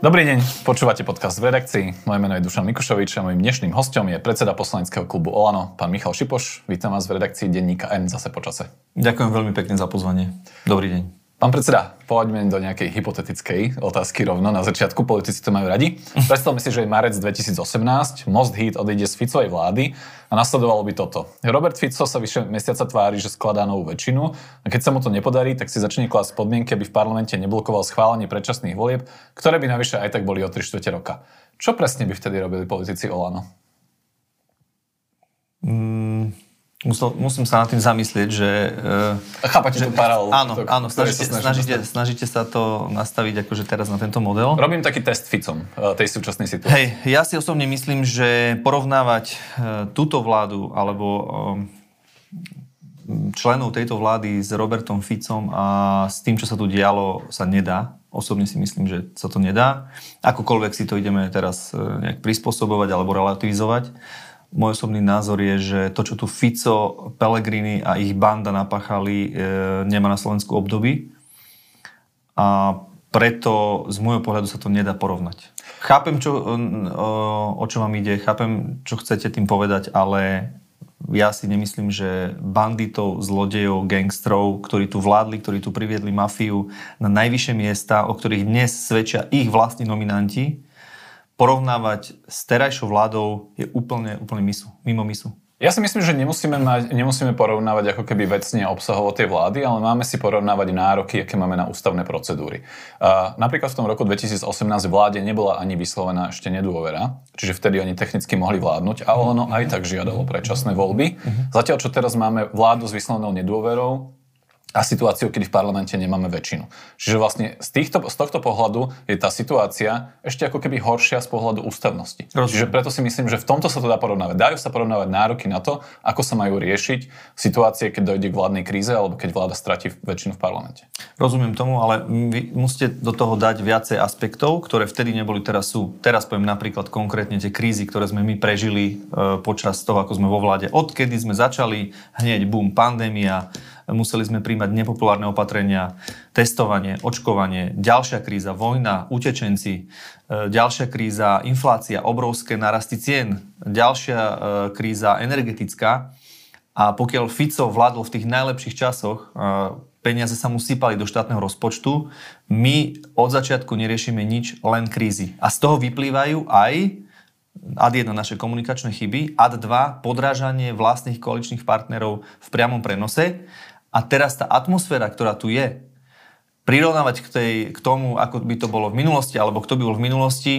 Dobrý deň, počúvate podcast v redakcii. Moje meno je Dušan Mikušovič a mojím dnešným hosťom je predseda poslaneckého klubu Olano, pán Michal Šipoš. Vítam vás v redakcii Denníka N zase počase. Ďakujem veľmi pekne za pozvanie. Dobrý deň. Pán predseda, poďme do nejakej hypotetickej otázky rovno na začiatku. Politici to majú radi. Predstavme si, že je marec 2018, Most-Híd odíde z Ficovej vlády a nasledovalo by toto. Robert Fico sa vyše mesiaca tvári, že skladá novú väčšinu a keď sa mu to nepodarí, tak si začne klásť podmienky, aby v parlamente neblokoval schválenie predčasných volieb, ktoré by navyše aj tak boli o 3/4 roka. Čo presne by vtedy robili politici Olano? Musím sa nad tým zamyslieť, že... Chápate tú paralelu? Áno, snažíte sa to nastaviť akože teraz na tento model. Robím taký test Ficom tej súčasnej situácii. Hej, ja si osobne myslím, že porovnávať túto vládu alebo členov tejto vlády s Robertom Ficom a s tým, čo sa tu dialo, sa nedá. Osobne si myslím, že sa to nedá. Akokoľvek si to ideme teraz nejak prispôsobovať alebo relativizovať. Môj osobný názor je, že to, čo tu Fico, Pellegrini a ich banda napáchali, nemá na Slovensku obdoby. A preto z môjho pohľadu sa to nedá porovnať. Chápem, o čo vám ide, chápem, čo chcete tým povedať, ale ja si nemyslím, že banditov, zlodejov, gangstrov, ktorí tu vládli, ktorí tu priviedli mafiu na najvyššie miesta, o ktorých dnes svedčia ich vlastní nominanti, porovnávať s terajšou vládou je úplne mimo misu. Ja si myslím, že nemusíme porovnávať ako keby vecne obsahovo tie vlády, ale máme si porovnávať nároky, aké máme na ústavné procedúry. Napríklad v tom roku 2018 vláde nebola ani vyslovená ešte nedôvera, čiže vtedy oni technicky mohli vládnuť a ono aj tak žiadalo predčasné voľby. Zatiaľ, čo teraz máme vládu s vyslovenou nedôverou, a situáciu, kedy v parlamente nemáme väčšinu. Čiže vlastne z tohto pohľadu je tá situácia ešte ako keby horšia z pohľadu ústavnosti. Rozumiem. Čiže preto si myslím, že v tomto sa to dá porovnávať. Dajú sa porovnávať nároky na to, ako sa majú riešiť situácie, keď dojde k vládnej kríze alebo keď vláda stratí väčšinu v parlamente. Rozumiem tomu, ale vy musíte do toho dať viacej aspektov, ktoré vtedy neboli, teraz sú. Teraz poviem napríklad konkrétne tie krízy, ktoré sme my prežili počas toho, ako sme vo vláde. Odkedy sme začali, hneď boom, pandémia. Museli sme príjmať nepopulárne opatrenia, testovanie, očkovanie, ďalšia kríza, vojna, utečenci, ďalšia kríza, inflácia, obrovské narasty cien, ďalšia kríza energetická. A pokiaľ Fico vládol v tých najlepších časoch, peniaze sa mu sypali do štátneho rozpočtu, my od začiatku neriešime nič, len krízy. A z toho vyplývajú aj ad 1 naše komunikačné chyby, ad 2 podrážanie vlastných koaličných partnerov v priamom prenose. A teraz tá atmosféra, ktorá tu je, prirovnávať k tomu, ako by to bolo v minulosti, alebo kto by bol v minulosti,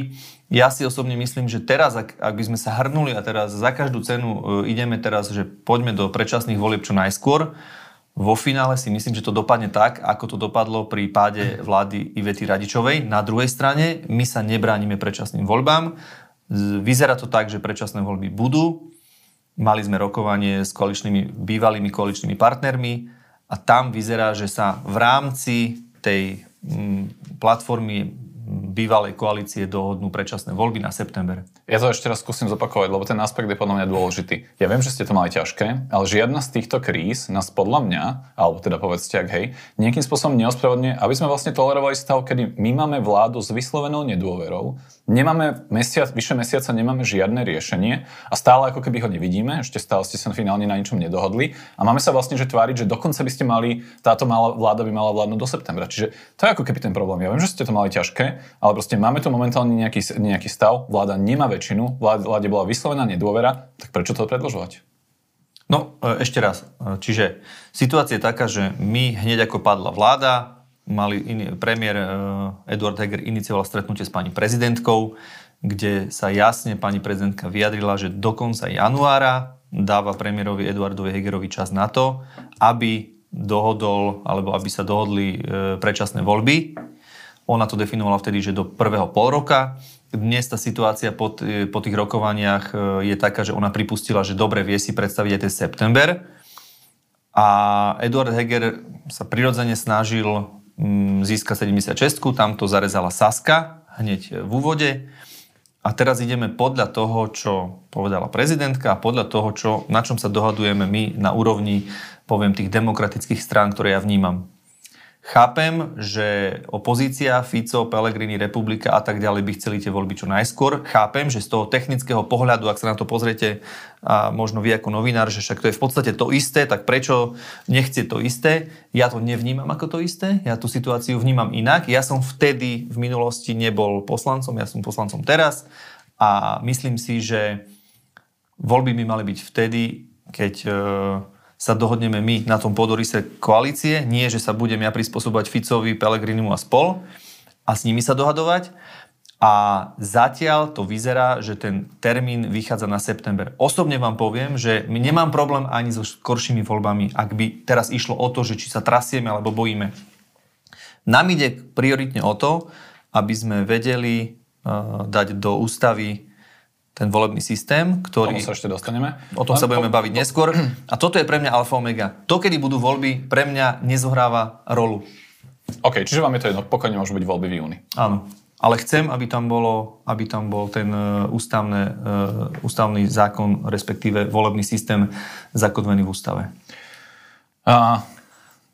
ja si osobne myslím, že teraz, ak by sme sa hrnuli a teraz za každú cenu ideme teraz, že poďme do predčasných volieb čo najskôr, vo finále si myslím, že to dopadne tak, ako to dopadlo pri páde vlády Ivety Radičovej. Na druhej strane, my sa nebránime predčasným voľbám. Vyzerá to tak, že predčasné voľby budú. Mali sme rokovanie s bývalými koaličnými partnermi, a tam vyzerá, že sa v rámci tej platformy bývalej koalície dohodnú predčasné voľby na september. Ja to ešte raz skúsim zopakovať, lebo ten aspekt je podľa mňa dôležitý. Ja viem, že ste to mali ťažké, ale žiadna z týchto kríz nás podľa mňa, alebo teda povedzte ak hej, nejakým spôsobom neospravedlňuje, aby sme vlastne tolerovali stav, kedy my máme vládu s vyslovenou nedôverou, nemáme vyše mesiaca nemáme žiadne riešenie a stále ako keby ho nevidíme, ešte stále ste sa finálne na ničom nedohodli a máme sa vlastne že tváriť, že dokonca by ste mali táto vláda by mala vládnuť do septembra. Čiže to je ako keby ten problém. Ja viem, že ste to mali ťažké, ale proste máme tu momentálne nejaký stav, vláda nemá väčšinu, vláde bola vyslovená nedôvera, tak prečo to predĺžovať? No, ešte raz. Čiže situácia je taká, že my hneď ako padla vláda, premiér Eduard Heger inicioval stretnutie s pani prezidentkou, kde sa jasne pani prezidentka vyjadrila, že do konca januára dáva premiérovi Eduardovi Hegerovi čas na to, aby sa dohodli predčasné voľby. Ona to definovala vtedy, že do prvého pol roka. Dnes tá situácia po tých rokovaniach je taká, že ona pripustila, že dobre vie si predstaviť aj ten september. A Eduard Heger sa prirodzene snažil získať 76, tam to zarezala Saska hneď v úvode. A teraz ideme podľa toho, čo povedala prezidentka a podľa toho, na čom sa dohadujeme my na úrovni, poviem, tých demokratických strán, ktoré ja vnímam. Chápem, že opozícia, Fico, Pellegrini, Republika a tak ďalej by chceli tie voľby čo najskôr. Chápem, že z toho technického pohľadu, ak sa na to pozriete a možno vy ako novinár, že však to je v podstate to isté, tak prečo nechce to isté? Ja to nevnímam ako to isté, ja tú situáciu vnímam inak. Ja som vtedy v minulosti nebol poslancom, ja som poslancom teraz a myslím si, že voľby by mali byť vtedy, keď sa dohodneme my na tom pôdoryse koalície. Nie, že sa budem ja prispôsobovať Ficovi, Pellegrinimu a spol a s nimi sa dohadovať. A zatiaľ to vyzerá, že ten termín vychádza na september. Osobne vám poviem, že nemám problém ani so skoršími voľbami, ak by teraz išlo o to, že či sa trasieme alebo bojíme. Nám ide prioritne o to, aby sme vedeli dať do ústavy ten volebný systém, ktorý... Tomu sa ešte dostaneme. O tom sa budeme baviť neskôr. A toto je pre mňa alfa omega. To, kedy budú voľby, pre mňa nezohráva rolu. OK, čiže vám je to jedno. Pokojne môžu byť voľby v júni. Áno. Ale chcem, aby tam bol ten ústavný zákon, respektíve volebný systém zakotvený v ústave.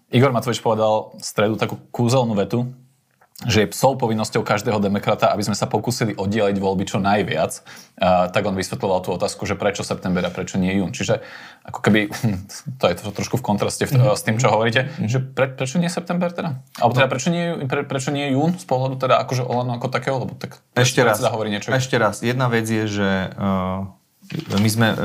Igor Matovič povedal v stredu takú kúzelnú vetu, že je psou povinnosťou každého demokrata, aby sme sa pokúsili oddeliť voľby čo najviac, tak on vysvetľoval tú otázku, že prečo september a prečo nie jún. Čiže ako keby, to je to trošku v kontraste s tým, čo hovoríte, že prečo nie september teda? Alebo teda prečo nie jún z pohľadu teda akože Olano ako takého? Lebo tak ešte raz, jedna vec je, že my sme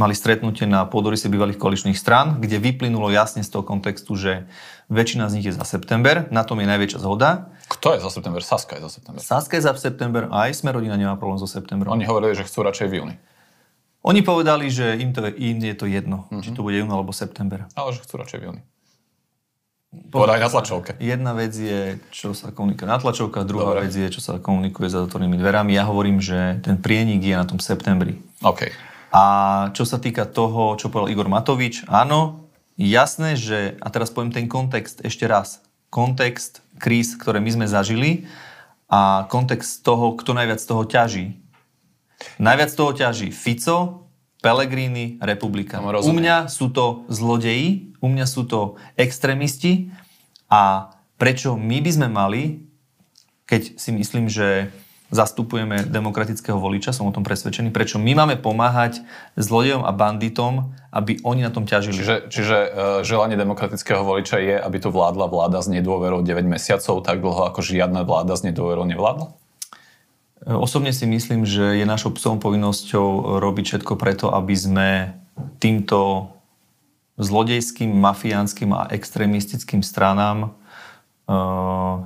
mali stretnutie na pôdoryse bývalých koaličných strán, kde vyplynulo jasne z toho kontextu, že väčšina z nich je za september, na tom je najväčšia zhoda. Kto je za september? Saska je za september. Saska je za september a aj Smer-rodina nemá problém so septembrom. Oni hovorili, že chcú radšej v júni. Oni povedali, že im je to jedno, či to bude jún alebo september. Ale že chcú radšej v júni. Povedali na tlačovke. Jedna vec je, čo sa komunikuje na tlačovkách, druhá vec je, čo sa komunikuje za zatvorenými dverami. Ja hovorím, že ten prienik je na tom septembri. OK. A čo sa týka toho, čo povedal Igor Matovič, áno. Jasné, že, a teraz poviem ten kontext ešte raz, kontext kríz, ktoré my sme zažili a kontext toho, kto najviac toho ťaží. Najviac toho ťaží Fico, Pellegrini, Republika. U mňa sú to zlodeji, u mňa sú to extrémisti a prečo my by sme mali, keď si myslím, že zastupujeme demokratického voliča, som o tom presvedčený, prečo my máme pomáhať zlodejom a banditom, aby oni na tom ťažili. Čiže želanie demokratického voliča je, aby tu vládla vláda s nedôverou 9 mesiacov, tak dlho ako žiadna vláda s nedôverou nevládla? Osobne si myslím, že je našou psou povinnosťou robiť všetko preto, aby sme týmto zlodejským, mafiánskym a extrémistickým stranám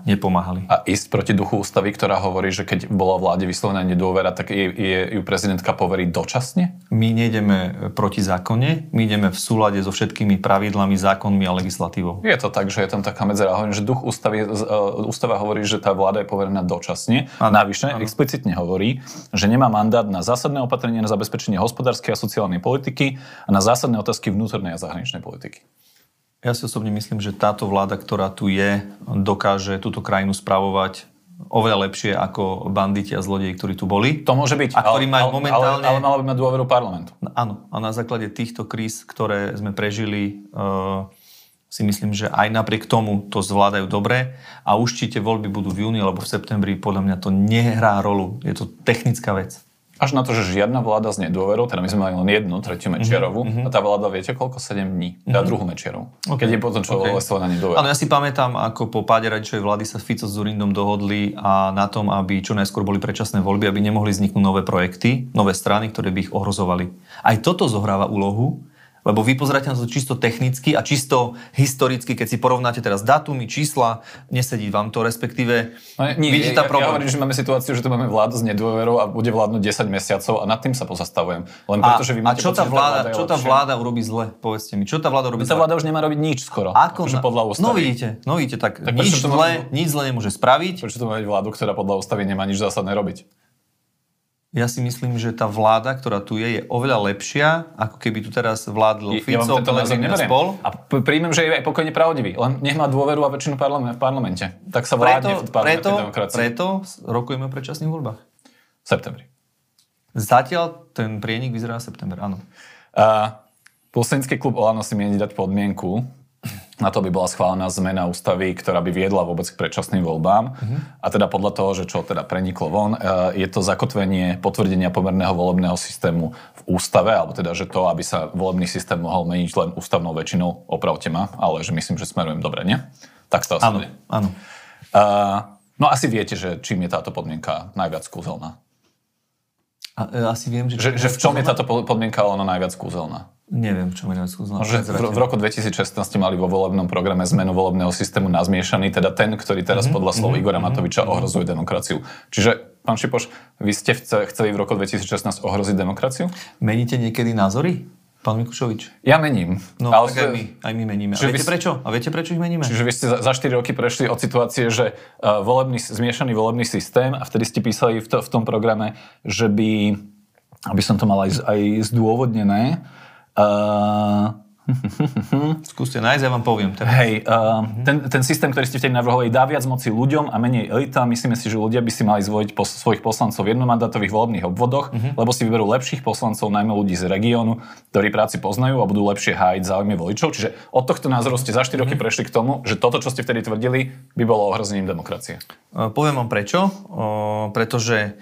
nepomáhali. A ísť proti duchu ústavy, ktorá hovorí, že keď bola vláde vyslovená nedôvera, tak ju prezidentka poverí dočasne? My nejdeme proti zákone, my ideme v súlade so všetkými pravidlami, zákonmi a legislatívou. Je to tak, že je tam taká medzera. Hovorím, že duch ústavy, ústava hovorí, že tá vláda je poverená dočasne. A navyše explicitne hovorí, že nemá mandát na zásadné opatrenie na zabezpečenie hospodárskej a sociálnej politiky a na zásadné otázky vnútornej a zahraničnej politiky. Ja si osobne myslím, že táto vláda, ktorá tu je, dokáže túto krajinu spravovať oveľa lepšie ako banditi a zlodeji, ktorí tu boli. To môže byť, ale mala by mať dôveru parlamentu. Áno, a na základe týchto kríz, ktoré sme prežili, si myslím, že aj napriek tomu to zvládajú dobre a určite voľby budú v júni alebo v septembri, podľa mňa to nehrá rolu, je to technická vec. Až na to, že žiadna vláda s nedôverou, teda my sme mali len jednu, tretiu Mečiarovu, a tá vláda viete koľko? 7 dní. Teda druhú Mečiarovu. Okay. Keď je potom čo na nedôveru. Áno, ja si pamätám, ako po páde Radičovej vlády sa Fico s Zurindom dohodli a na tom, aby čo najskôr boli predčasné voľby, aby nemohli vzniknúť nové projekty, nové strany, ktoré by ich ohrozovali. Aj toto zohráva úlohu, lebo vy pozeráte na to čisto technicky a čisto historicky, keď si porovnáte teraz dátumy, čísla, nesedí vám to, respektíve vidíte tá problém. Ja hovorím, že máme situáciu, že tu máme vládu s nedôverou a bude vládnuť 10 mesiacov a nad tým sa pozastavujem. Len preto, že vy máte pocit, čo tá vláda urobí zle? Povedzte mi, čo tá vláda urobí zle? Tá vláda už nemá robiť nič skoro. Ako? Podľa ústavy. No vidíte, tak nič zle nemôže spraviť. Prečo to má vládu, ktorá podľa ústavy nemá nič zásadné robiť? Ja si myslím, že tá vláda, ktorá tu je oveľa lepšia, ako keby tu teraz vládlo Fico. Ja vám tento názor neveriem. A príjmem, že je aj pokojne pravdivý. Len nech má dôveru a väčšinu v parlamente. Tak sa vládne v parlamentnej demokracii. Preto rokujeme o predčasných voľbách. V septembri. Zatiaľ ten prienik vyzerá september, áno. Poslanecký klub Olano si mieni dať podmienku, Na to by bola schválená zmena ústavy, ktorá by viedla vôbec k predčasným voľbám. A teda podľa toho, že čo teda preniklo von, je to zakotvenie potvrdenia pomerného volebného systému v ústave, alebo teda, že to, aby sa volebný systém mohol meniť len ústavnou väčšinou, opravte ma, ale že myslím, že smerujem dobre, nie? Tak to asi bude. Áno. No asi viete, že čím je táto podmienka najviac kúzelná. Asi viem, že... v čom je táto podmienka ona najviac kúzelná? Neviem, v čom je najviac kúzelná. V roku 2016 mali vo volebnom programe zmenu volebného systému na zmiešaný, teda ten, ktorý teraz podľa slov Igora Matoviča ohrozuje demokraciu. Čiže, pán Šipoš, vy ste chceli v roku 2016 ohroziť demokraciu? Meníte niekedy názory? Pán Mikušovič. Ja mením. No, ale tak aj my meníme. A viete prečo? A viete prečo ich meníme? Čiže vy ste za 4 roky prešli od situácie, že zmiešaný volebný systém, a vtedy ste písali v tom programe, že by, aby som to mal aj zdôvodnené, skúste nájsť, ja vám poviem. Hej, ten systém, ktorý ste vtedy navrhovali, dá viac moci ľuďom a menej elitám. Myslíme si, že ľudia by si mali zvoliť svojich poslancov v jednomandátových volebných obvodoch, lebo si vyberú lepších poslancov, najmä ľudí z regiónu, ktorí práci poznajú a budú lepšie hájiť záujmy voličov. Čiže od tohto názoru ste za 4 roky prešli k tomu, že toto, čo ste vtedy tvrdili, by bolo ohrozením demokracie. Poviem vám prečo. Pretože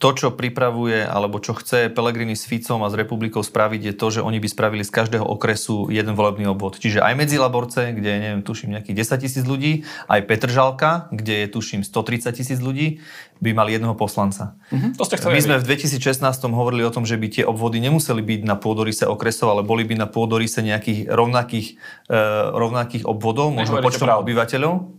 to, čo pripravuje, alebo čo chce Pellegrini s Ficom a s Republikou spraviť, je to, že oni by spravili z každého okresu jeden volebný obvod. Čiže aj Medzilaborce, kde je, neviem, tuším nejakých 10 000 ľudí, aj Petržalka, kde je, tuším, 130 000 ľudí, by mali jedného poslanca. My sme v 2016 hovorili o tom, že by tie obvody nemuseli byť na pôdorise okresov, ale boli by na pôdorise nejakých rovnakých obvodov, možno počtom obyvateľov.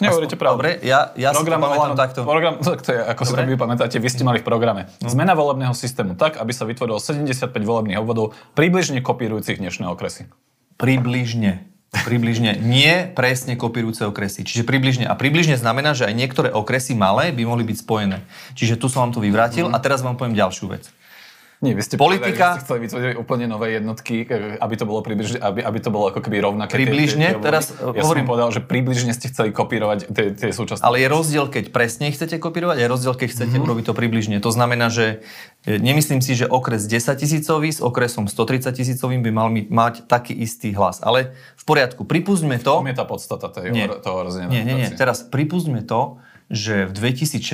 Nehovoríte pravdu. Dobre, ja si to pamätám takto. Program, tak to je, ako si to vy pamätáte, vy ste mali v programe. Zmena volebného systému tak, aby sa vytvorilo 75 volebných obvodov, približne kopírujúcich dnešné okresy. Približne. Nie presne kopírujúce okresy. Čiže približne. A približne znamená, že aj niektoré okresy malé by mohli byť spojené. Čiže tu som vám to vyvrátil a teraz vám poviem ďalšiu vec. Nie, vy ste politika, vy ste chceli vytvoriť úplne nové jednotky, aby to bolo približne, aby to bolo ako keby rovnaké. Približne, teraz ja hovorím, povedal, že približne ste chceli kopírovať tie súčasné. Ale je rozdiel, keď presne chcete kopírovať, a je rozdiel, keď chcete urobiť to približne. To znamená, že nemyslím si, že okres 10 000 s okresom 130 000 by mal mať taký istý hlas. Ale v poriadku, pripúšťme to. To je tá podstata toho rozdielu. Nie, teraz pripúšťme to, že v 2016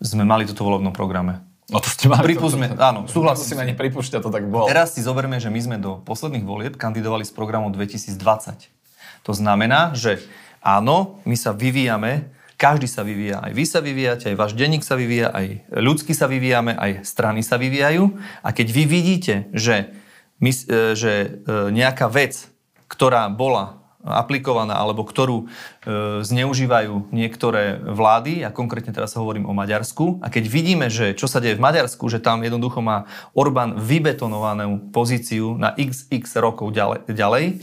sme mali toto volebnom programe. No to ste mali. Pripúšťme, áno, súhlasím. Ani pripúšťa, to tak bolo. Teraz si zoberme, že my sme do posledných volieb kandidovali s programom 2020. To znamená, že áno, my sa vyvíjame, každý sa vyvíja, aj vy sa vyvíjate, aj váš denník sa vyvíja, aj ľudsky sa vyvíjame, aj strany sa vyvíjajú. A keď vy vidíte, že nejaká vec, ktorá bola aplikovaná, alebo ktorú zneužívajú niektoré vlády, a konkrétne teraz hovorím o Maďarsku, a keď vidíme, že čo sa deje v Maďarsku, že tam jednoducho má Orbán vybetonovanú pozíciu na XX rokov ďalej,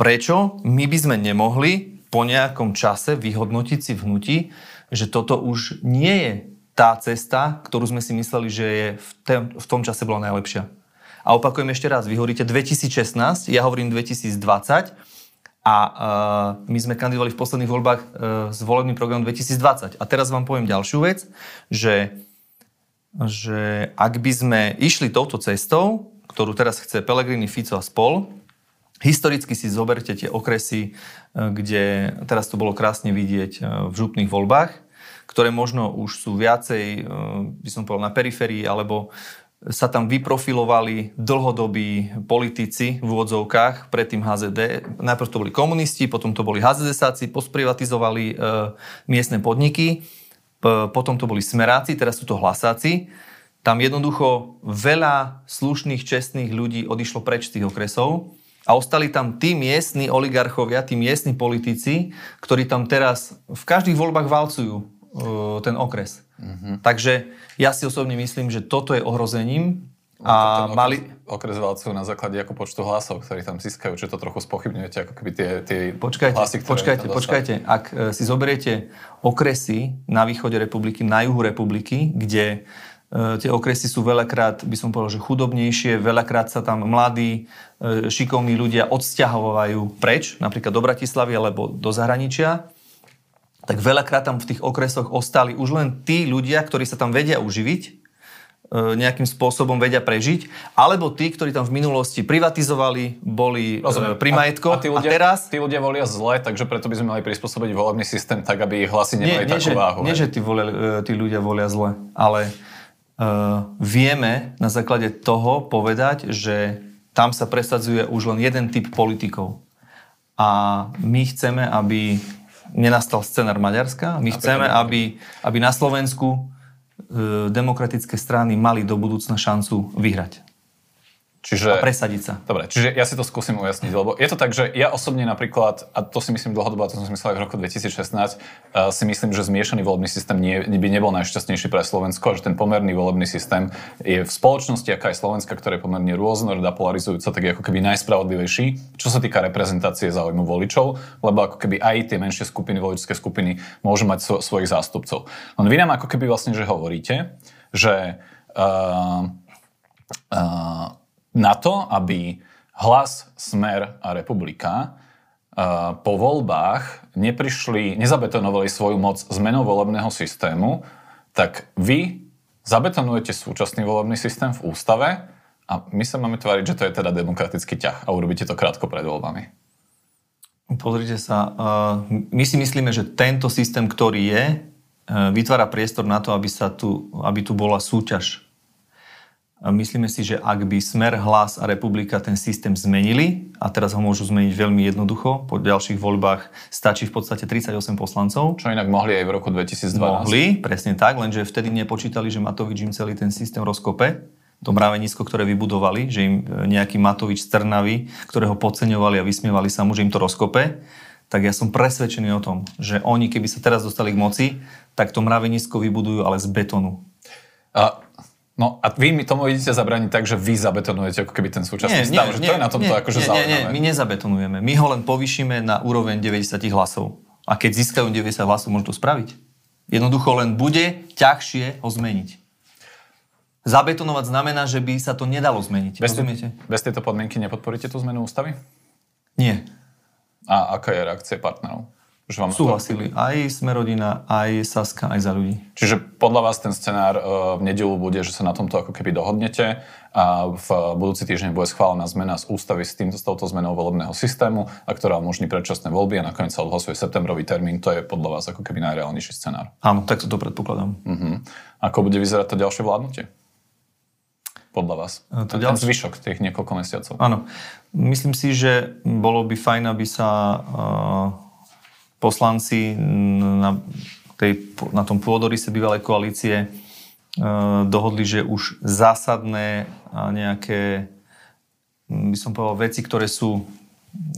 prečo my by sme nemohli po nejakom čase vyhodnotiť si v hnutí, že toto už nie je tá cesta, ktorú sme si mysleli, že je v tom čase bola najlepšia. A opakujem ešte raz, vy hovoríte 2016, ja hovorím 2020, a my sme kandidovali v posledných voľbách s volebným programom 2020. A teraz vám poviem ďalšiu vec, že ak by sme išli touto cestou, ktorú teraz chce Pellegrini, Fico a spol, historicky si zoberte tie okresy, kde teraz to bolo krásne vidieť v župných voľbách, ktoré možno už sú viacej, by som povedal, na periférii, alebo sa tam vyprofilovali dlhodobí politici v úvodzovkách, predtým HZD, najprv to boli komunisti, potom to boli HZDsáci, posprivatizovali miestne podniky, potom to boli smeráci, teraz sú to hlasáci. Tam jednoducho veľa slušných, čestných ľudí odišlo preč z tých okresov a ostali tam tí miestni oligarchovia, tí miestni politici, ktorí tam teraz v každých voľbách valcujú ten okres. Takže ja si osobne myslím, že toto je ohrozením a okres valcujú na základe ako počtu hlasov, ktorí tam získajú, čo to trochu spochybňujete, ako keby tie hlasy, ktoré počkajte, ak si zoberiete okresy na východe republiky, na juhu republiky, kde tie okresy sú veľakrát, by som povedal, že chudobnejšie, veľakrát sa tam mladí, šikovní ľudia odsťahovajú preč, napríklad do Bratislavy alebo do zahraničia, tak veľakrát tam v tých okresoch ostali už len tí ľudia, ktorí sa tam vedia uživiť, nejakým spôsobom vedia prežiť, alebo tí, ktorí tam v minulosti privatizovali, boli pri majetku a teraz... Tí ľudia volia zle, takže preto by sme mali prispôsobiť volebný systém tak, aby ich hlasy nemali takú váhu. Nie, že tí ľudia volia zle, ale vieme na základe toho povedať, že tam sa presadzuje už len jeden typ politikov. A my chceme, aby nenastal scenár Maďarska. My chceme, aby na Slovensku demokratické strany mali do budúcna šancu vyhrať. Čiže, a presadiť sa. Dobre, čiže ja si to skúsim ujasniť, lebo je to tak, že ja osobne napríklad, a to si myslím dlhodobo, to som si myslel aj v roku 2016, si myslím, že zmiešaný volebný systém by nebol najšťastnejší pre Slovensko, že ten pomerný volebný systém je v spoločnosti, aká je Slovenska, ktorá je pomerne rôznorodá, polarizujúca, tak je ako keby najspravodlivejší, čo sa týka reprezentácie záujmu voličov, lebo ako keby aj tie menšie skupiny, voličské skupiny môžu mať svojich zástupcov. No vy nám ako keby vlastne, že hovoríte, že na to, aby Hlas, Smer a Republika po voľbách nezabetonovali svoju moc zmenou volebného systému, tak vy zabetonujete súčasný volebný systém v ústave a my sa máme tváriť, že to je teda demokratický ťah a urobíte to krátko pred voľbami. Pozrite sa, my si myslíme, že tento systém, ktorý je, vytvára priestor na to, aby tu bola súťaž. Myslíme si, že ak by Smer, Hlas a Republika ten systém zmenili, a teraz ho môžu zmeniť veľmi jednoducho, po ďalších voľbách stačí v podstate 38 poslancov. Čo inak mohli aj v roku 2012. Mohli, presne tak, lenže vtedy nepočítali, že Matovič im celý ten systém rozkope, to mravenisko, ktoré vybudovali, že im nejaký Matovič z Trnavy, ktorého podceňovali a vysmievali sa mu, že im to rozkope, tak ja som presvedčený o tom, že oni, keby sa teraz dostali k moci, tak to mravenisko vybudujú ale z betónu. No a vy mi tomu idete zabrániť tak, že vy zabetonujete ako keby ten súčasný stav, že to je na tomto akože zaujímavé. Nie, my nezabetonujeme. My ho len povýšime na úroveň 90 hlasov. A keď získajú 90 hlasov, môžu to spraviť. Jednoducho len bude ťažšie ho zmeniť. Zabetonovať znamená, že by sa to nedalo zmeniť. Bez tejto podmienky nepodporíte tú zmenu ústavy? Nie. A aká je reakcia partnerov? Súhlasili aj Smer-rodina, aj Saska, aj Za ľudí. Čiže podľa vás ten scenár v nedeľu bude, že sa na tomto ako keby dohodnete a v budúci týždeň bude schválená zmena z ústavy s touto zmenou volebného systému, a ktorá umožní predčasné voľby a nakoniec sa odhlasuje septembrový termín. To je podľa vás ako keby najreálnejší scenár. Áno, tak to predpokladám. Ako bude vyzerať to ďalšie vládnutie? Podľa vás. Ten zvyšok tých niekoľko mesiacov. Áno. Myslím si, že bolo by fajn, aby sa poslanci na tom pôdorise bývalej koalície dohodli, že už zásadné a nejaké, by som povedal, veci, ktoré sú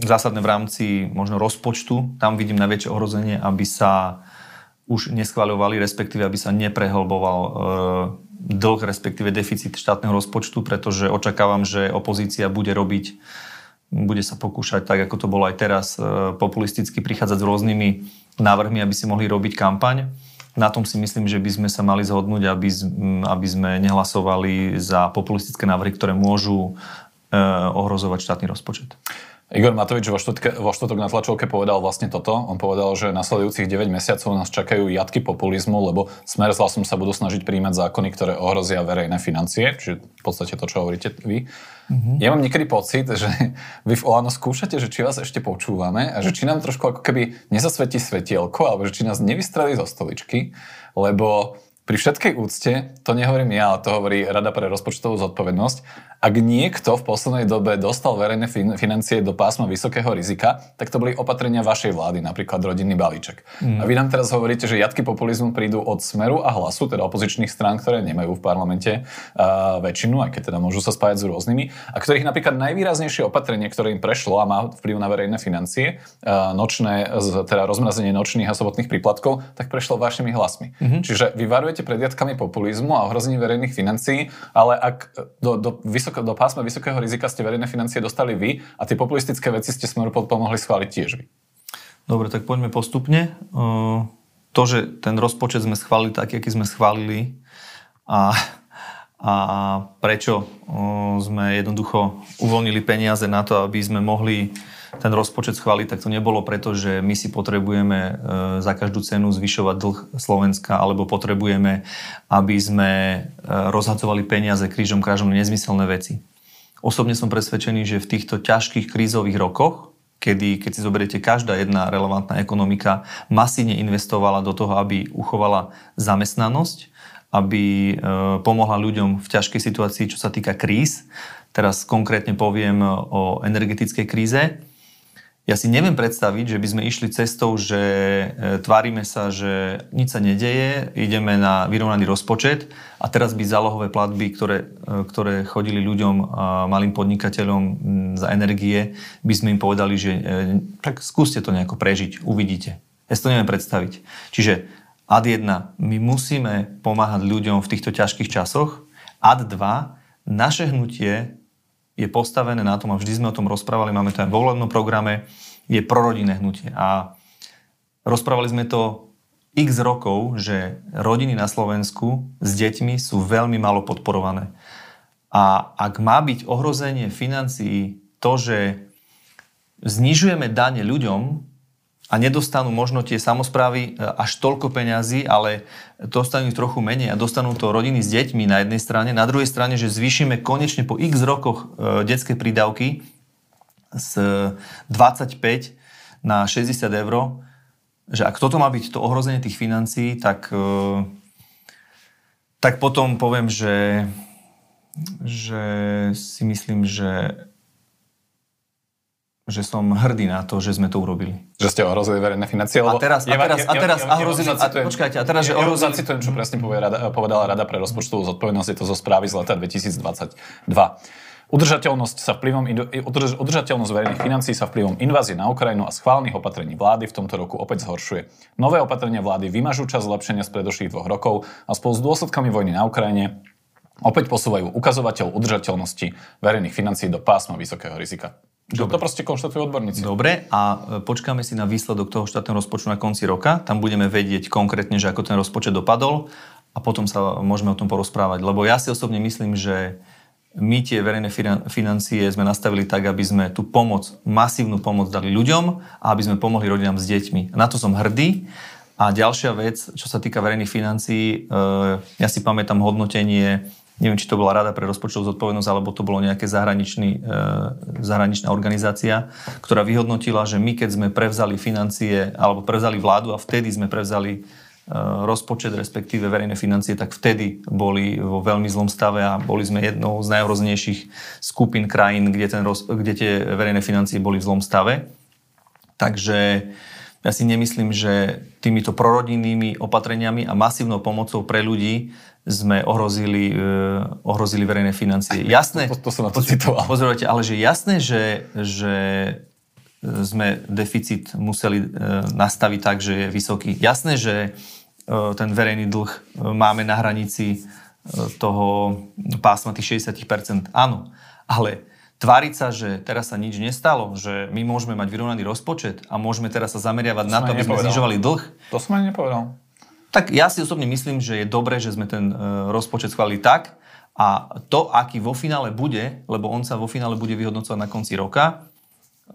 zásadné v rámci možno rozpočtu, tam vidím najväčšie ohrozenie, aby sa už neschváľovali, respektíve aby sa neprehlboval dlh, respektíve deficit štátneho rozpočtu, pretože očakávam, že opozícia bude sa pokúšať, tak ako to bolo aj teraz, populisticky prichádzať s rôznymi návrhmi, aby si mohli robiť kampaň. Na tom si myslím, že by sme sa mali zhodnúť, aby sme nehlasovali za populistické návrhy, ktoré môžu ohrozovať štátny rozpočet. Igor Matovič vo štvrtok na tlačovke povedal vlastne toto. On povedal, že nasledujúcich 9 mesiacov nás čakajú jatky populizmu, lebo Smer s Hlasom sa budú snažiť prijímať zákony, ktoré ohrozia verejné financie. Čiže v podstate to, čo hovoríte vy. Mm-hmm. Ja mám niekedy pocit, že vy v Olano skúšate, že či vás ešte počúvame a že či nám trošku ako keby nezasvetí svetielko, alebo že či nás nevystrelí zo stoličky, lebo pri všetkej úcte, to nehovorím ja, ale to hovorí Rada pre rozpočtovú zodpovednosť, ak niekto v poslednej dobe dostal verejné financie do pásma vysokého rizika, tak to boli opatrenia vašej vlády, napríklad rodinný balíček. A vy nám teraz hovoríte, že jatky populizmu prídu od Smeru a Hlasu, teda opozičných strán, ktoré nemajú v parlamente väčšinu, aj keď teda môžu sa spájať s rôznymi, a ktorých napríklad najvýraznejšie opatrenie, ktoré im prešlo a má vplyv na verejné financie, teda rozmrazenie nočných a sobotných príplatkov, tak prešlo vašimi hlasmi. Čiže vy varujete pred jatkami populizmu a ohrozením verejných financií, ale ak do pásma vysokého rizika ste verejné financie dostali vy a tie populistické veci ste Smeru pomohli schváliť tiež vy. Dobre, tak poďme postupne. To, že ten rozpočet sme schválili tak, aký sme schválili, a a prečo sme jednoducho uvoľnili peniaze na to, aby sme mohli ten rozpočet schváliť, tak to nebolo preto, že my si potrebujeme za každú cenu zvyšovať dlh Slovenska, alebo potrebujeme, aby sme rozhadzovali peniaze krížom krážom na nezmyselné veci. Osobne som presvedčený, že v týchto ťažkých krízových rokoch, keď si zoberiete, každá jedna relevantná ekonomika masívne investovala do toho, aby uchovala zamestnanosť, aby pomohla ľuďom v ťažkej situácii, čo sa týka kríz. Teraz konkrétne poviem o energetickej kríze. Ja si neviem predstaviť, že by sme išli cestou, že tvárime sa, že nič sa nedeje, ideme na vyrovnaný rozpočet a teraz by zálohové platby, ktoré chodili ľuďom, malým podnikateľom za energie, by sme im povedali, že tak skúste to nejako prežiť, uvidíte. Ja si to neviem predstaviť. Čiže ad 1, my musíme pomáhať ľuďom v týchto ťažkých časoch. Ad 2, naše hnutie je postavené na tom, a vždy sme o tom rozprávali, máme to aj vo volebnom programe, je prorodinné hnutie. A rozprávali sme to x rokov, že rodiny na Slovensku s deťmi sú veľmi málo podporované. A ak má byť ohrozenie financií to, že znižujeme dane ľuďom a nedostanú možno tie samosprávy až toľko peňazí, ale dostanú ich trochu menej a dostanú to rodiny s deťmi na jednej strane, na druhej strane, že zvýšime konečne po x rokoch detské prídavky z 25 na 60 eur, že ak toto má byť to ohrozenie tých financií, tak potom poviem, že si myslím, že som hrdý na to, že sme to urobili. Že ste ohrozili verejné financie. A teraz zacitujem, čo presne povedala Rada pre rozpočtovú zodpovednosť, je to zo správy z leta 2022. Udržateľnosť verejných financií sa vplyvom invázie na Ukrajinu a schválených opatrení vlády v tomto roku opäť zhoršuje. Nové opatrenia vlády vymažú čas zlepšenia z predošlých 2 rokov a spolu s dôsledkami vojny na Ukrajine opäť posúvajú ukazovateľ udržateľnosti verejných financií do pásma vysokého rizika. Dobre. To proste konštatujú odborníci. Dobre, a počkáme si na výsledok toho štátneho rozpočtu na konci roka. Tam budeme vedieť konkrétne, že ako ten rozpočet dopadol a potom sa môžeme o tom porozprávať. Lebo ja si osobne myslím, že my tie verejné financie sme nastavili tak, aby sme tú pomoc, masívnu pomoc dali ľuďom a aby sme pomohli rodinám s deťmi. Na to som hrdý. A ďalšia vec, čo sa týka verejných financií, ja si pamätám hodnotenie, neviem, či to bola Rada pre rozpočtovú zodpovednosť, alebo to bolo nejaká zahraničná organizácia, ktorá vyhodnotila, že my, keď sme prevzali financie, alebo prevzali vládu a vtedy sme prevzali rozpočet, respektíve verejné financie, tak vtedy boli vo veľmi zlom stave a boli sme jednou z najohrozenejších skupín krajín, kde tie verejné financie boli v zlom stave. Takže ja si nemyslím, že týmito prorodinnými opatreniami a masívnou pomocou pre ľudí sme ohrozili verejné financie. Jasné, to som na to citoval. Pozorujte, ale že jasné, že sme deficit museli nastaviť tak, že je vysoký. Jasné, že ten verejný dlh máme na hranici toho pásma tých 60%. Áno, ale tváriť sa, že teraz sa nič nestalo, že my môžeme mať vyrovnaný rozpočet a môžeme teraz sa zameriavať na to, aby sme znižovali dlh. To som ani nepovedal. Tak ja si osobne myslím, že je dobré, že sme ten rozpočet schválili tak a to, aký vo finále bude, lebo on sa vo finále bude vyhodnocovať na konci roka,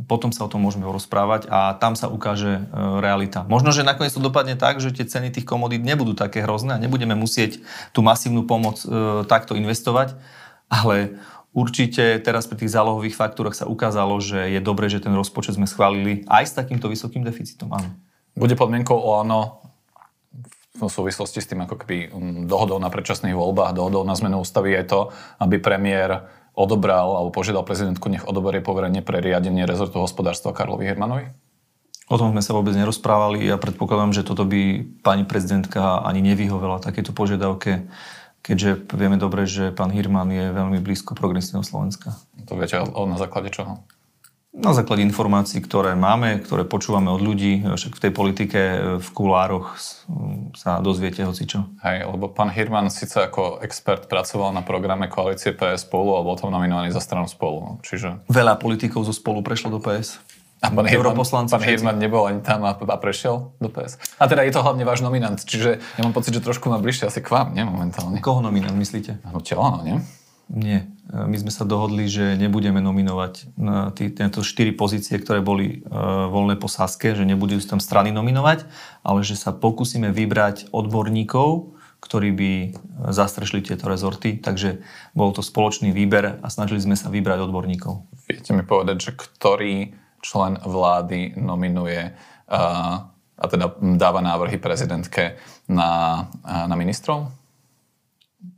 potom sa o tom môžeme rozprávať a tam sa ukáže realita. Možno, že nakoniec to dopadne tak, že tie ceny tých komodít nebudú také hrozné a nebudeme musieť tú masívnu pomoc takto investovať, ale určite teraz pri tých zálohových faktúrach sa ukázalo, že je dobré, že ten rozpočet sme schválili aj s takýmto vysokým deficitom. Áno. Bude podmienkou Olano v súvislosti s tým ako keby dohodou na predčasných voľbách, dohodou na zmenu ústavy je to, aby premiér odobral alebo požiadal prezidentku, nech odoberie poverenie pre riadenie rezortu hospodárstva Karlovi Hirmanovi? O tom sme sa vôbec nerozprávali a ja predpokladám, že toto by pani prezidentka ani nevyhovela takéto požiadavke, keďže vieme dobre, že pán Hirman je veľmi blízko Progresívneho Slovenska. To viete, na základe čoho? Na základe informácií, ktoré máme, ktoré počúvame od ľudí, však v tej politike, v kulároch sa dozviete hocičo. Hej, lebo pán Hirman síce ako expert pracoval na programe koalície PS Spolu a bol tam nominovaný za stranu Spolu. Čiže veľa politikov zo Spolu prešlo do PS. A pán Hirman nebol ani tam a prešiel do PS. A teda je to hlavne váš nominant, čiže ja mám pocit, že trošku má bližšie asi k vám, nie momentálne. Koho nominant myslíte? Hnutie Olano, nie? Nie. My sme sa dohodli, že nebudeme nominovať na tieto 4 pozície, ktoré boli voľné po Saske, že nebudú tam strany nominovať, ale že sa pokúsime vybrať odborníkov, ktorí by zastrešili tieto rezorty. Takže bol to spoločný výber a snažili sme sa vybrať odborníkov. Viete mi povedať, že ktorý člen vlády nominuje a teda dáva návrhy prezidentke na ministrov?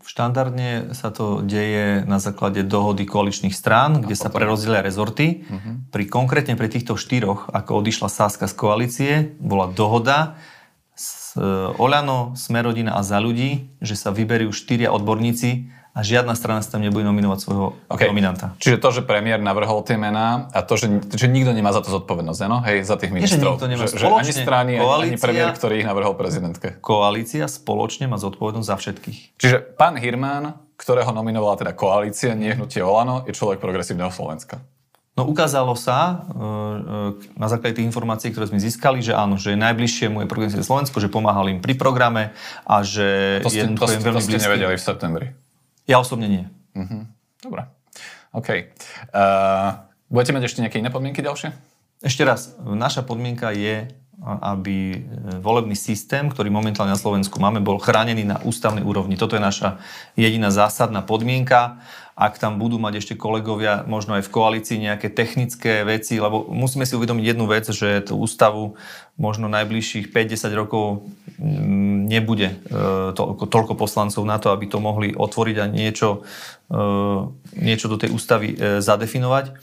Štandardne sa to deje na základe dohody koaličných strán, kde sa prerozdelia rezorty. Uh-huh. Konkrétne pri týchto 4, ako odišla Saska z koalície, bola dohoda Olano, Smer-rodina a Za ľudí, že sa vyberú 4 odborníci a žiadna strana sa tam nebude nominovať svojho nominanta. Čiže to, že premiér navrhol tie mená a to, že nikto nemá za to zodpovednosť, ano? Hej, za tých ministrov. Nie, že spoločne, ani strany, ani premiér, ktorý ich navrhol prezidentke. Koalícia spoločne má zodpovednosť za všetkých. Čiže pán Hirman, ktorého nominovala teda koalícia, nie hnutie Olano, je človek Progresívneho Slovenska. No ukázalo sa na základe tých informácií, ktoré sme získali, že áno, že najbližšie mu je Progresívne Slovensko, že pomáhal im pri programe a že to veľmi blízky. To ste nevedeli v septembri. Ja osobne nie. Uh-huh. Dobre. OK. Budete mať ešte nejaké iné podmienky ďalšie? Ešte raz. Naša podmienka je, aby volebný systém, ktorý momentálne na Slovensku máme, bol chránený na ústavnej úrovni. Toto je naša jediná zásadná podmienka. Ak tam budú mať ešte kolegovia, možno aj v koalícii nejaké technické veci, lebo musíme si uvedomiť jednu vec, že tú ústavu možno najbližších 5-10 rokov nebude toľko poslancov na to, aby to mohli otvoriť a niečo do tej ústavy zadefinovať.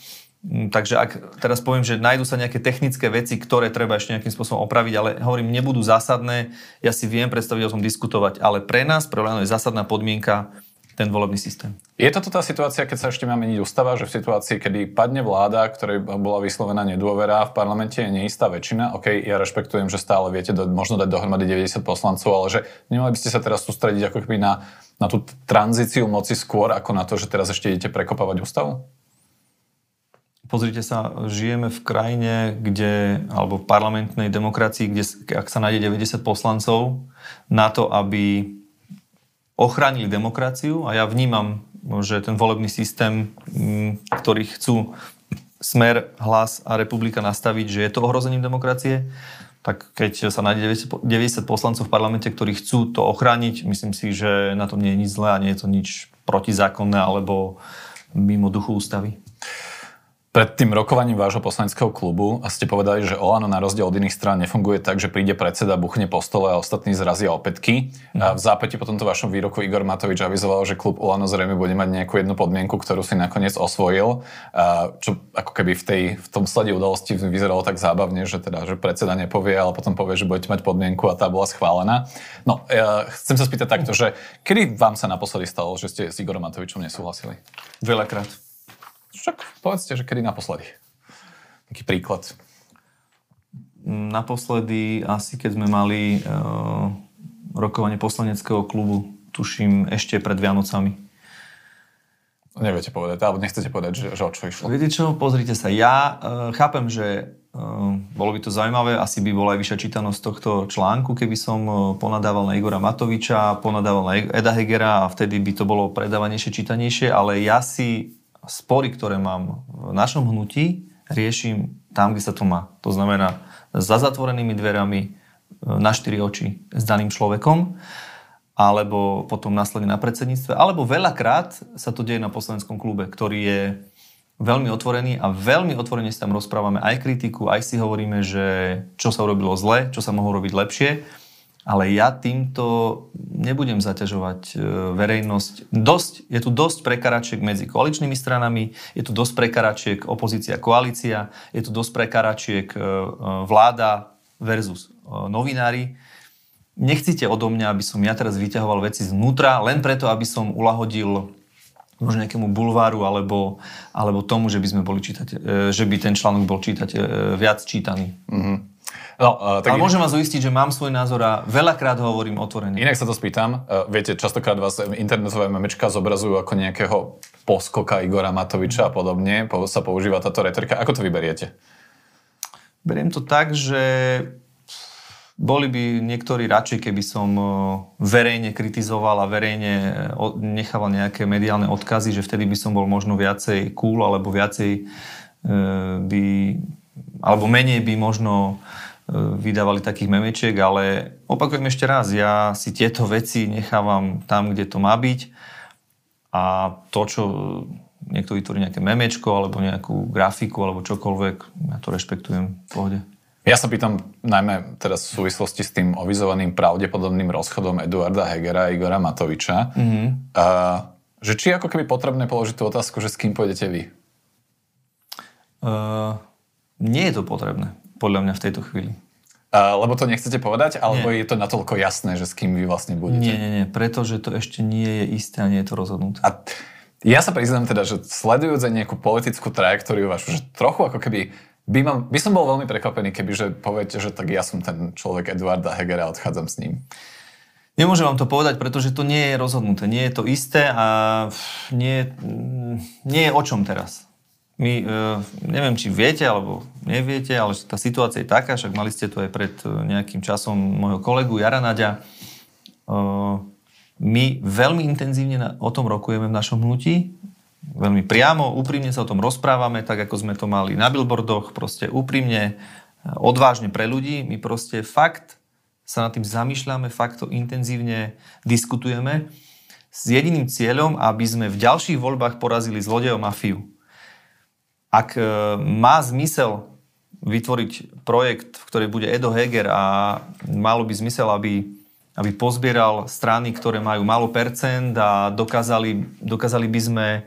Takže ak teraz poviem, že nájdú sa nejaké technické veci, ktoré treba ešte nejakým spôsobom opraviť, ale hovorím, nebudú zásadné, ja si viem predstaviť o tom diskutovať, ale pre nás, pre Olano je zásadná podmienka ten volebný systém. Je toto tá situácia, keď sa ešte má meniť ústava, že v situácii, kedy padne vláda, ktorej bola vyslovená nedôvera, v parlamente je neistá väčšina, OK, ja rešpektujem, že stále viete možno dať dohromady 90 poslancov, ale že nemali by ste sa teraz sústrediť ako keby na tú tranzíciu moci skôr, ako na to, že teraz ešte idete prekopávať ústavu? Pozrite sa, žijeme v krajine, alebo v parlamentnej demokracii, kde ak sa nájde 90 poslancov na to, aby ochránili demokraciu, a ja vnímam, že ten volebný systém, ktorý chcú Smer, Hlas a Republika nastaviť, že je to ohrozením demokracie, tak keď sa nájde 90 poslancov v parlamente, ktorí chcú to ochrániť, myslím si, že na tom nie je nič zlé a nie je to nič protizákonné alebo mimo duchu ústavy. Pred tým rokovaním vášho poslaneckého klubu a ste povedali, že Olano na rozdiel od iných strán nefunguje tak, že príde predseda, buchne po stole a ostatní zrazia opätky. A v zápäti po tomto vašom výroku Igor Matovič avizoval, že klub Olano zrejme bude mať nejakú jednu podmienku, ktorú si nakoniec osvojil. Čo ako keby v tom slede udalosti vyzeralo tak zábavne, že predseda nepovie, ale potom povie, že budete mať podmienku a tá bola schválená. No, chcem sa spýtať takto, že kedy vám sa naposledy stalo, že ste s Igorom Matovičom nesúhlasili? Veľakrát. Však povedzte, že kedy naposledy. Taký príklad. Naposledy asi keď sme mali rokovanie poslaneckého klubu, tuším ešte pred Vianocami. Neviete povedať, alebo nechcete povedať, že o čo išlo. Viete čo, pozrite sa, ja chápem, že bolo by to zaujímavé, asi by bola aj vyššia čítanosť tohto článku, keby som ponadával na Igora Matoviča, ponadával na Eda Hegera a vtedy by to bolo predávanejšie, čítanejšie, ale ja si spory, ktoré mám v našom hnutí, riešim tam, kde sa to má. To znamená za zatvorenými dverami, na 4 oči s daným človekom, alebo potom následne na predsedníctve, alebo veľakrát sa to deje na poslaneckom klube, ktorý je veľmi otvorený a veľmi otvorene si tam rozprávame aj kritiku, aj si hovoríme, že čo sa urobilo zle, čo sa mohlo robiť lepšie. Ale ja týmto nebudem zaťažovať verejnosť. Je tu dosť prekaračiek medzi koaličnými stranami, je tu dosť prekaračiek opozícia, koalícia, je tu dosť prekaračiek vláda versus novinári. Nechcete odo mňa, aby som ja teraz vyťahoval veci znútra, len preto, aby som ulahodil možno nejakému bulváru alebo tomu, že by sme boli že by ten článok bol viac čítaný. Mhm. No, tak ale môžem vás uistiť, že mám svoj názor a veľakrát hovorím otvorene. Inak sa to spýtam. Viete, častokrát vás internetové memečka zobrazujú ako nejakého poskoka Igora Matoviča a podobne. Sa používa táto retorika. Ako to vyberiete? Beriem to tak, že boli by niektorí radšej, keby som verejne kritizoval a verejne nechával nejaké mediálne odkazy, že vtedy by som bol možno viacej cool, alebo viacej by, alebo menej by možno vydávali takých memečiek, ale opakujem ešte raz, ja si tieto veci nechávam tam, kde to má byť, a to, čo niekto vytvorí nejaké memečko, alebo nejakú grafiku, alebo čokoľvek, ja to rešpektujem v pohode. Ja sa pýtam najmä teraz v súvislosti s tým avizovaným pravdepodobným rozchodom Eduarda Hegera a Igora Matoviča, že či ako keby potrebné položiť tú otázku, že s kým pôjdete vy? Nie je to potrebné, podľa mňa v tejto chvíli. Lebo to nechcete povedať, alebo nie. Je to natoľko jasné, že s kým vy vlastne budete? Nie, pretože to ešte nie je isté a nie je to rozhodnuté. A ja sa priznám teda, že sledujúc aj nejakú politickú trajektóriu vašu, že trochu ako keby by som bol veľmi prekvapený, keby že poviete, že tak ja som ten človek Eduarda Hegera a odchádzam s ním. Nemôžem vám to povedať, pretože to nie je rozhodnuté, nie je to isté a nie je o čom teraz. My, neviem, či viete, alebo neviete, ale tá situácia je taká, však mali ste to aj pred nejakým časom môjho kolegu Jara Naďa. My veľmi intenzívne o tom rokujeme v našom hnutí, veľmi priamo, úprimne sa o tom rozprávame, tak ako sme to mali na billboardoch, proste úprimne, odvážne pre ľudí. My proste fakt sa nad tým zamýšľame, fakt to intenzívne diskutujeme s jediným cieľom, aby sme v ďalších voľbách porazili zlodejov, mafiu. Ak má zmysel vytvoriť projekt, v ktorej bude Edo Heger a malo by zmysel, aby pozbieral strany, ktoré majú málo percent a dokázali by sme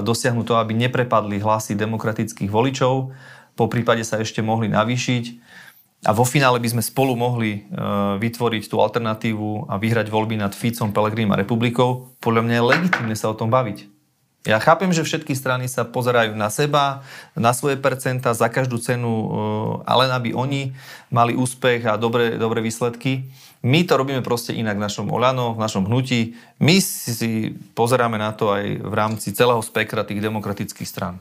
dosiahnuť to, aby neprepadli hlasy demokratických voličov, po prípade sa ešte mohli navýšiť a vo finále by sme spolu mohli vytvoriť tú alternatívu a vyhrať voľby nad Ficom, Pellegrinim a Republikou, podľa mňa je legitímne sa o tom baviť. Ja chápem, že všetky strany sa pozerajú na seba, na svoje percentá, za každú cenu, ale aby oni mali úspech a dobré výsledky. My to robíme proste inak v našom Olano, v našom hnutí. My si pozeráme na to aj v rámci celého spektra tých demokratických strán.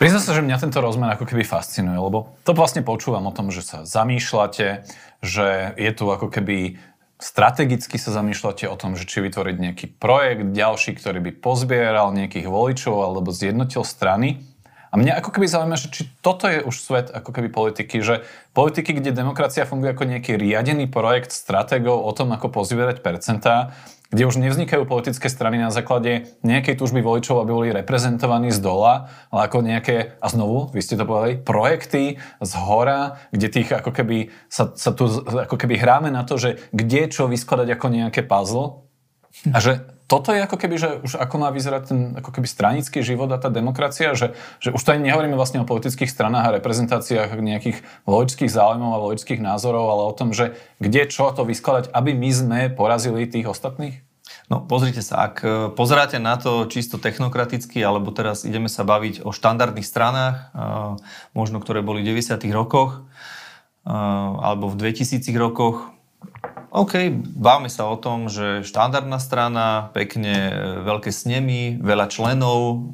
Priznám sa, že mňa tento rozmer ako keby fascinuje, lebo to vlastne počúvam o tom, že sa zamýšľate, že je tu ako keby... strategicky sa zamýšľate o tom, že či vytvoriť nejaký projekt, ďalší, ktorý by pozbieral nejakých voličov alebo zjednotil strany. A mňa ako keby zaujíma, že či toto je už svet ako keby politiky, že politiky, kde demokracia funguje ako nejaký riadený projekt stratégov o tom, ako pozbierať percentá, kde už nevznikajú politické strany na základe nejakej túžby voličov, aby boli reprezentovaní z dola, ale ako nejaké, a znovu, vy ste to povedali, projekty z hora, kde tých ako keby sa tu ako keby hráme na to, že kde čo vyskladať ako nejaké puzzle. A že toto je ako keby, že už ako má vyzerať ten ako keby stranický život a tá demokracia, že už to aj nehovoríme vlastne o politických stranách a reprezentáciách nejakých voličských záujmov a voličských názorov, ale o tom, že kde čo to vyskladať, aby my sme porazili tých ostatných? No pozrite sa, ak pozeráte na to čisto technokraticky, alebo teraz ideme sa baviť o štandardných stranách, možno ktoré boli v 90. rokoch, alebo v 2000. rokoch, OK, bavme sa o tom, že štandardná strana, pekne veľké snemy, veľa členov,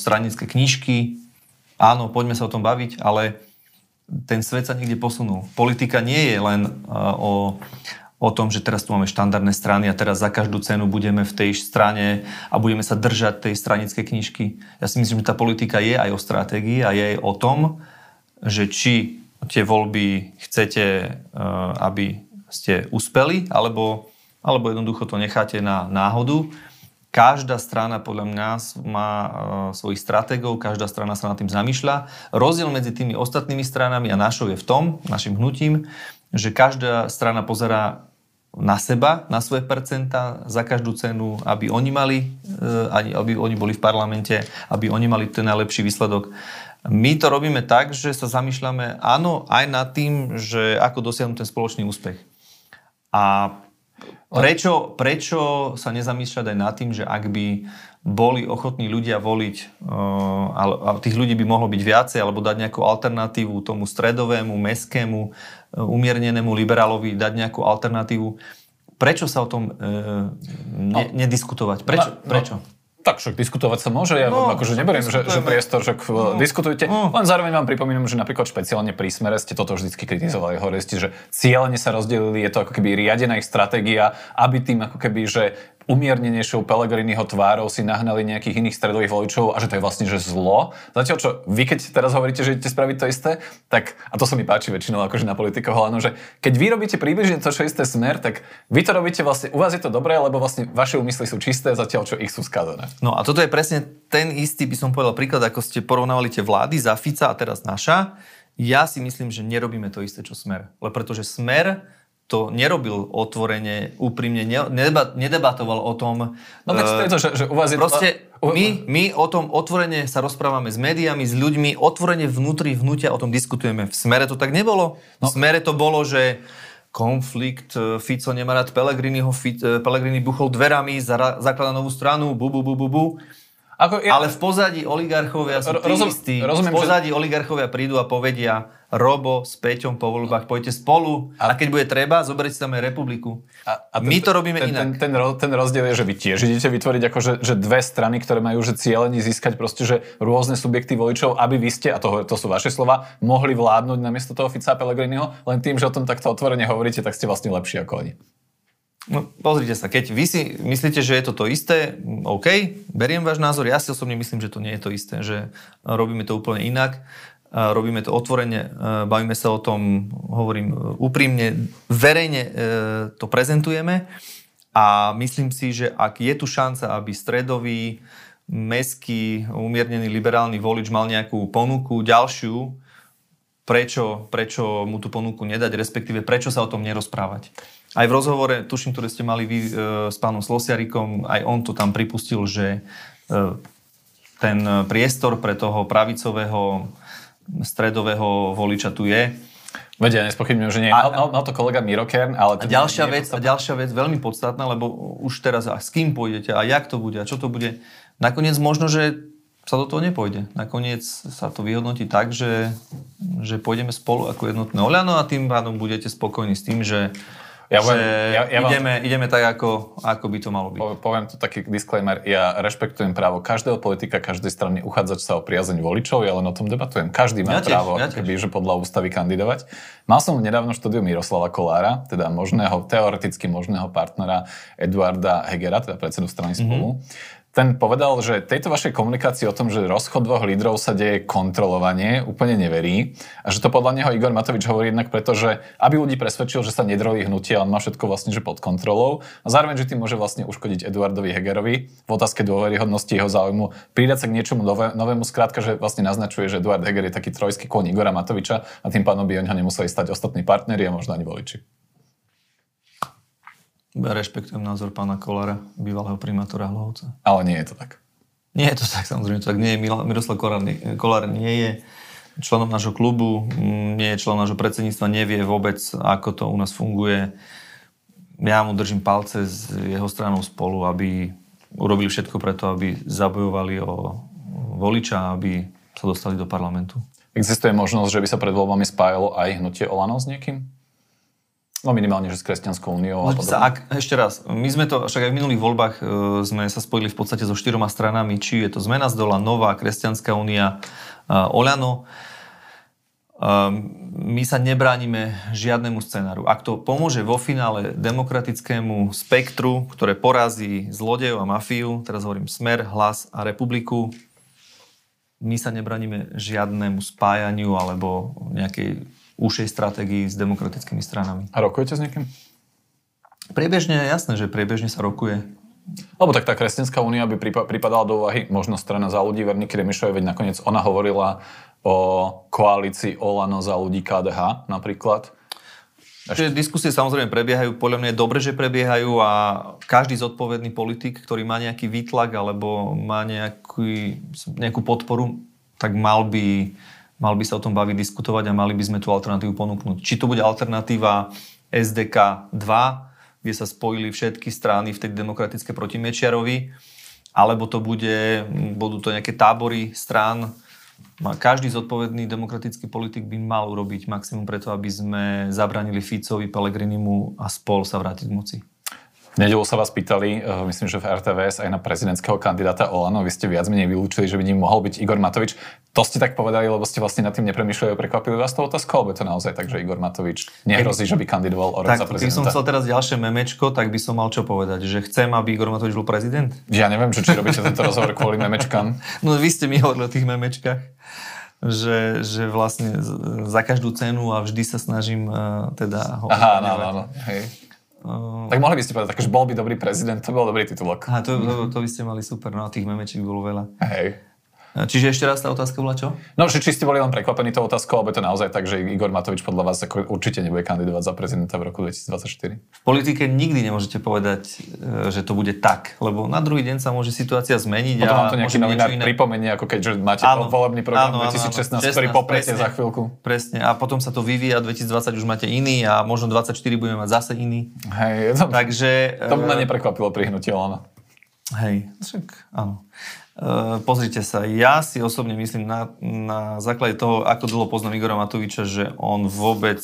stranické knižky. Áno, poďme sa o tom baviť, ale ten svet sa niekde posunul. Politika nie je len o tom, že teraz tu máme štandardné strany a teraz za každú cenu budeme v tej strane a budeme sa držať tej stranickej knižky. Ja si myslím, že tá politika je aj o stratégii a je aj o tom, že či tie voľby chcete, aby ste uspeli, alebo jednoducho to necháte na náhodu. Každá strana podľa mňa má svojich stratégov, každá strana sa nad tým zamýšľa. Rozdiel medzi tými ostatnými stranami a našou je v tom, našim hnutím, že každá strana pozerá na seba, na svoje percentá, za každú cenu, aby oni mali, aby oni boli v parlamente, aby oni mali ten najlepší výsledok. My to robíme tak, že sa zamýšľame áno aj nad tým, že ako dosiahnuť ten spoločný úspech. A prečo sa nezamýšľať aj nad tým, že ak by boli ochotní ľudia voliť, a tých ľudí by mohlo byť viacej, alebo dať nejakú alternatívu tomu stredovému, mestskému, umiernenému liberálovi, dať nejakú alternatívu. Prečo sa o tom nediskutovať? Prečo? Tak však diskutovať sa môže, ja vám akože neberiem, že priestor, že diskutujte. Len zároveň vám pripomínam, že napríklad špeciálne pri Smere ste toto vždycky kritizovali. Hovorili ste, že cieľene sa rozdelili, je to ako keby riadená ich stratégia, aby tým ako keby, že umiernenejšou Pellegriniho tvárou si nahnali nejakých iných stredových voličov a že to je vlastne že zlo. Zatiaľ čo vy keď teraz hovoríte, že idete spraviť to isté, tak a to sa mi páči väčšinou akože na politikov Olano, že keď vy robíte približne to čo isté Smer, tak vy to robíte vlastne u vás je to dobré, lebo vlastne vaše úmysly sú čisté, zatiaľ čo ich sú skazené. No a toto je presne ten istý, by som povedal, príklad, ako ste porovnávali tie vlády za Fica a teraz naša. Ja si myslím, že nerobíme to isté čo Smer, lebo pretože Smer to nerobil otvorene, úprimne, nedebatoval o tom. No tak to je to, že u vás je proste to... my o tom otvorene sa rozprávame s médiami, s ľuďmi, otvorene vnútri, vnútia o tom diskutujeme. V Smere to tak nebolo. No. V Smere to bolo, že konflikt, Fico nemá rád Pellegriniho, Pellegrini buchol dverami, zakladá novú stranu, bu. Ale v pozadí oligarchovia sú tí istí. V pozadí oligarchovia prídu a povedia Robo s Peťom po voľbách, poďte spolu a keď bude treba, zoberte si tam aj Republiku. My to robíme inak. Ten rozdiel je, že vy tiež idete vytvoriť akože, že dve strany, ktoré majú že cieľene získať proste, že rôzne subjekty voličov, aby vy ste, a to sú vaše slova, mohli vládnuť namiesto toho Fica a Pellegriniho, len tým, že o tom takto otvorene hovoríte, tak ste vlastne lepší ako oni. No, pozrite sa, keď vy si myslíte, že je to isté, OK, beriem váš názor, ja si osobne myslím, že to nie je to isté, že robíme to úplne inak, robíme to otvorene, bavíme sa o tom, hovorím úprimne, verejne to prezentujeme a myslím si, že ak je tu šanca, aby stredový, mestský, umiernený, liberálny volič mal nejakú ponuku, ďalšiu, prečo mu tú ponuku nedať, respektíve prečo sa o tom nerozprávať. Aj v rozhovore, tuším, ktoré ste mali vy s pánom Slosiarikom, aj on to tam pripustil, že ten priestor pre toho pravicového stredového voliča tu je. Veď, ja nespochybňujem, že nie. Mal to kolega Miro Kern, ale... A ďalšia vec, veľmi podstatná, lebo už teraz a s kým pôjdete a jak to bude a čo to bude. Nakoniec možno, že sa do toho nepôjde. Nakoniec sa to vyhodnotí tak, že pôjdeme spolu ako jednotné Olano a tým pádom budete spokojní s tým, že ideme tak, ako by to malo byť. Poviem tu taký disclaimer. Ja rešpektujem právo každého politika, každej strany uchádzať sa o priazeň voličov. Ja len o tom debatujem. Každý má právo, že podľa ústavy kandidovať. Mal som nedávno štúdiu Miroslava Kollára, teda teoreticky možného partnera Eduarda Hegera, teda predsedu strany Spolu. Ten povedal, že tejto vašej komunikácii o tom, že rozchod dvoch lídrov sa deje kontrolovanie, úplne neverí. A že to podľa neho Igor Matovič hovorí jednak preto, že aby ľudí presvedčil, že sa nedrolí hnutie, on má všetko vlastne že pod kontrolou. A zároveň, že tým môže vlastne uškodiť Eduardovi Hegerovi v otázke dôveryhodnosti jeho záujmu. Pridať sa k niečomu novému, skrátka, že vlastne naznačuje, že Eduard Heger je taký trojský kôň Igora Matoviča a tým pádom by o ňo nemuseli stať ostatní partneri a možno ani voliči. Rešpektujem názor pána Kollára, bývalého primátora Hlohovca. Ale nie je to tak. Nie je to tak, samozrejme. To tak nie je. Miroslav Kollár nie je členom nášho klubu, nie je členom nášho predsedníctva, nevie vôbec, ako to u nás funguje. Ja mu držím palce s jeho stranou Spolu, aby urobili všetko preto, aby zabojovali o voliča, aby sa dostali do parlamentu. Existuje možnosť, že by sa pred voľbami spájalo aj hnutie Olano s niekým? No minimálne, že s Kresťanskou úniou. Ešte raz, my sme to, však aj v minulých voľbách sme sa spojili v podstate so 4 stranami, či je to Zmena z dola, Nová, Kresťanská únia, Olano. My sa nebránime žiadnemu scenáru. Ak to pomôže vo finále demokratickému spektru, ktoré porazí zlodejov a mafiu, teraz hovorím Smer, Hlas a Republiku, my sa nebránime žiadnemu spájaniu alebo nejakej ušej stratégii s demokratickými stranami. A rokujete s niekým? Priebežne, jasné, že priebežne sa rokuje. Lebo tak tá Kresťanská únia by pripadala do úvahy možno strana Za ľudí Veroniky Remišovej, veď nakoniec ona hovorila o koalícii Olano Za ľudí KDH napríklad. Diskusie samozrejme prebiehajú, podľa mňa je dobre, že prebiehajú a každý zodpovedný politik, ktorý má nejaký výtlak alebo má nejakú podporu, tak mal by sa o tom baviť, diskutovať a mali by sme tú alternatívu ponúknuť. Či to bude alternatíva SDK 2, kde sa spojili všetky strany v tej demokratické proti Mečiarovi, alebo budú to nejaké tábory strán. Každý zodpovedný demokratický politik by mal urobiť maximum preto, aby sme zabránili Ficovi, Pellegrinimu a Spol sa vrátiť k moci. V nedeľu sa vás pýtali, myslím, že v RTVS aj na prezidentského kandidáta Olano, vy ste viac menej vylúčili, že by ním mohol byť Igor Matovič. To ste tak povedali, lebo ste vlastne nad tým nepremýšľali, prekvapili vás to otázkou, alebo je to naozaj tak, že Igor Matovič nehrozí, že by kandidoval o rok za prezidenta? Tak, keď som chcel teraz ďalšie memečko, tak by som mal čo povedať, že chcem, aby Igor Matovič bol prezident? Ja neviem, či robíte tento rozhovor kvôli memečkám. No vy ste mi hovorili o tých memečkách. Že vlastne za každú cenu a vždy sa snažím teda ho... Aha, no, hej. Tak mohli by ste povedať, že bol by dobrý prezident, to bol dobrý titulok. Aha, to by ste mali super, no tých memečiek bolo veľa. Hej. Čiže ešte raz tá otázka bola čo? No, či ste boli len prekvapení tou otázkou, alebo je to naozaj tak, že Igor Matovič podľa vás určite nebude kandidovať za prezidenta v roku 2024? V politike nikdy nemôžete povedať, že to bude tak, lebo na druhý deň sa môže situácia zmeniť. Potom vám to nejaký novinár pripomenie, ako keďže máte volebný program 2016, ktorý poprete za chvíľku. Presne, a potom sa to vyvíja, 2020 už máte iný a možno 2024 budeme mať zase iný. Hej, takže... To ma neprekvapilo pri hnutí Olano. Hej, však áno. Pozrite sa, ja si osobne myslím na základe toho, ako dlho poznám Igora Matoviča, že on vôbec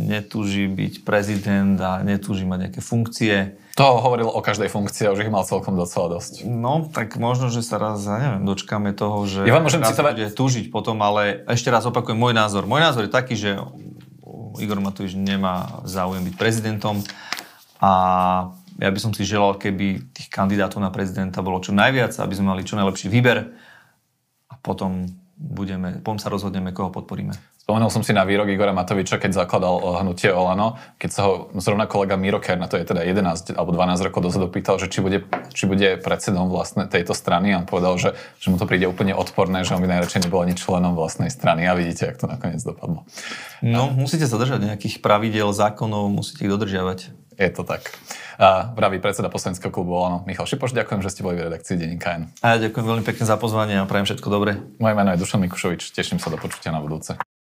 netúži byť prezident a netúži mať nejaké funkcie. To hovoril o každej funkcii a už ich mal celkom docela dosť. No, tak možno, že sa raz, neviem, dočkáme toho, že ja bude túžiť potom, ale ešte raz opakujem môj názor. Môj názor je taký, že Igor Matovič nemá záujem byť prezidentom a ja by som si želal, keby tých kandidátov na prezidenta bolo čo najviac, aby sme mali čo najlepší výber a potom sa rozhodneme, koho podporíme. Spomenul som si na výrok Igora Matoviča, keď zakladal hnutie Olano, keď sa ho zrovna kolega Miro Kern, to je teda 11 alebo 12 rokov dozadu, pýtal, že či bude predsedom vlastne tejto strany a on povedal, že mu to príde úplne odporné, že on by najradšej nebol ani členom vlastnej strany a vidíte, ako to nakoniec dopadlo. No, musíte sa držať nejakých pravidiel, zákonov, musíte ich dodržiavať. Je to tak. Pravý predseda poslaneckého klubu Olano Michal Šipoš, ďakujem, že ste boli v redakcii Denníka N. A ja ďakujem veľmi pekne za pozvanie a prajem všetko dobré. Moje meno je Dušan Mikušovič, teším sa do počutia na budúce.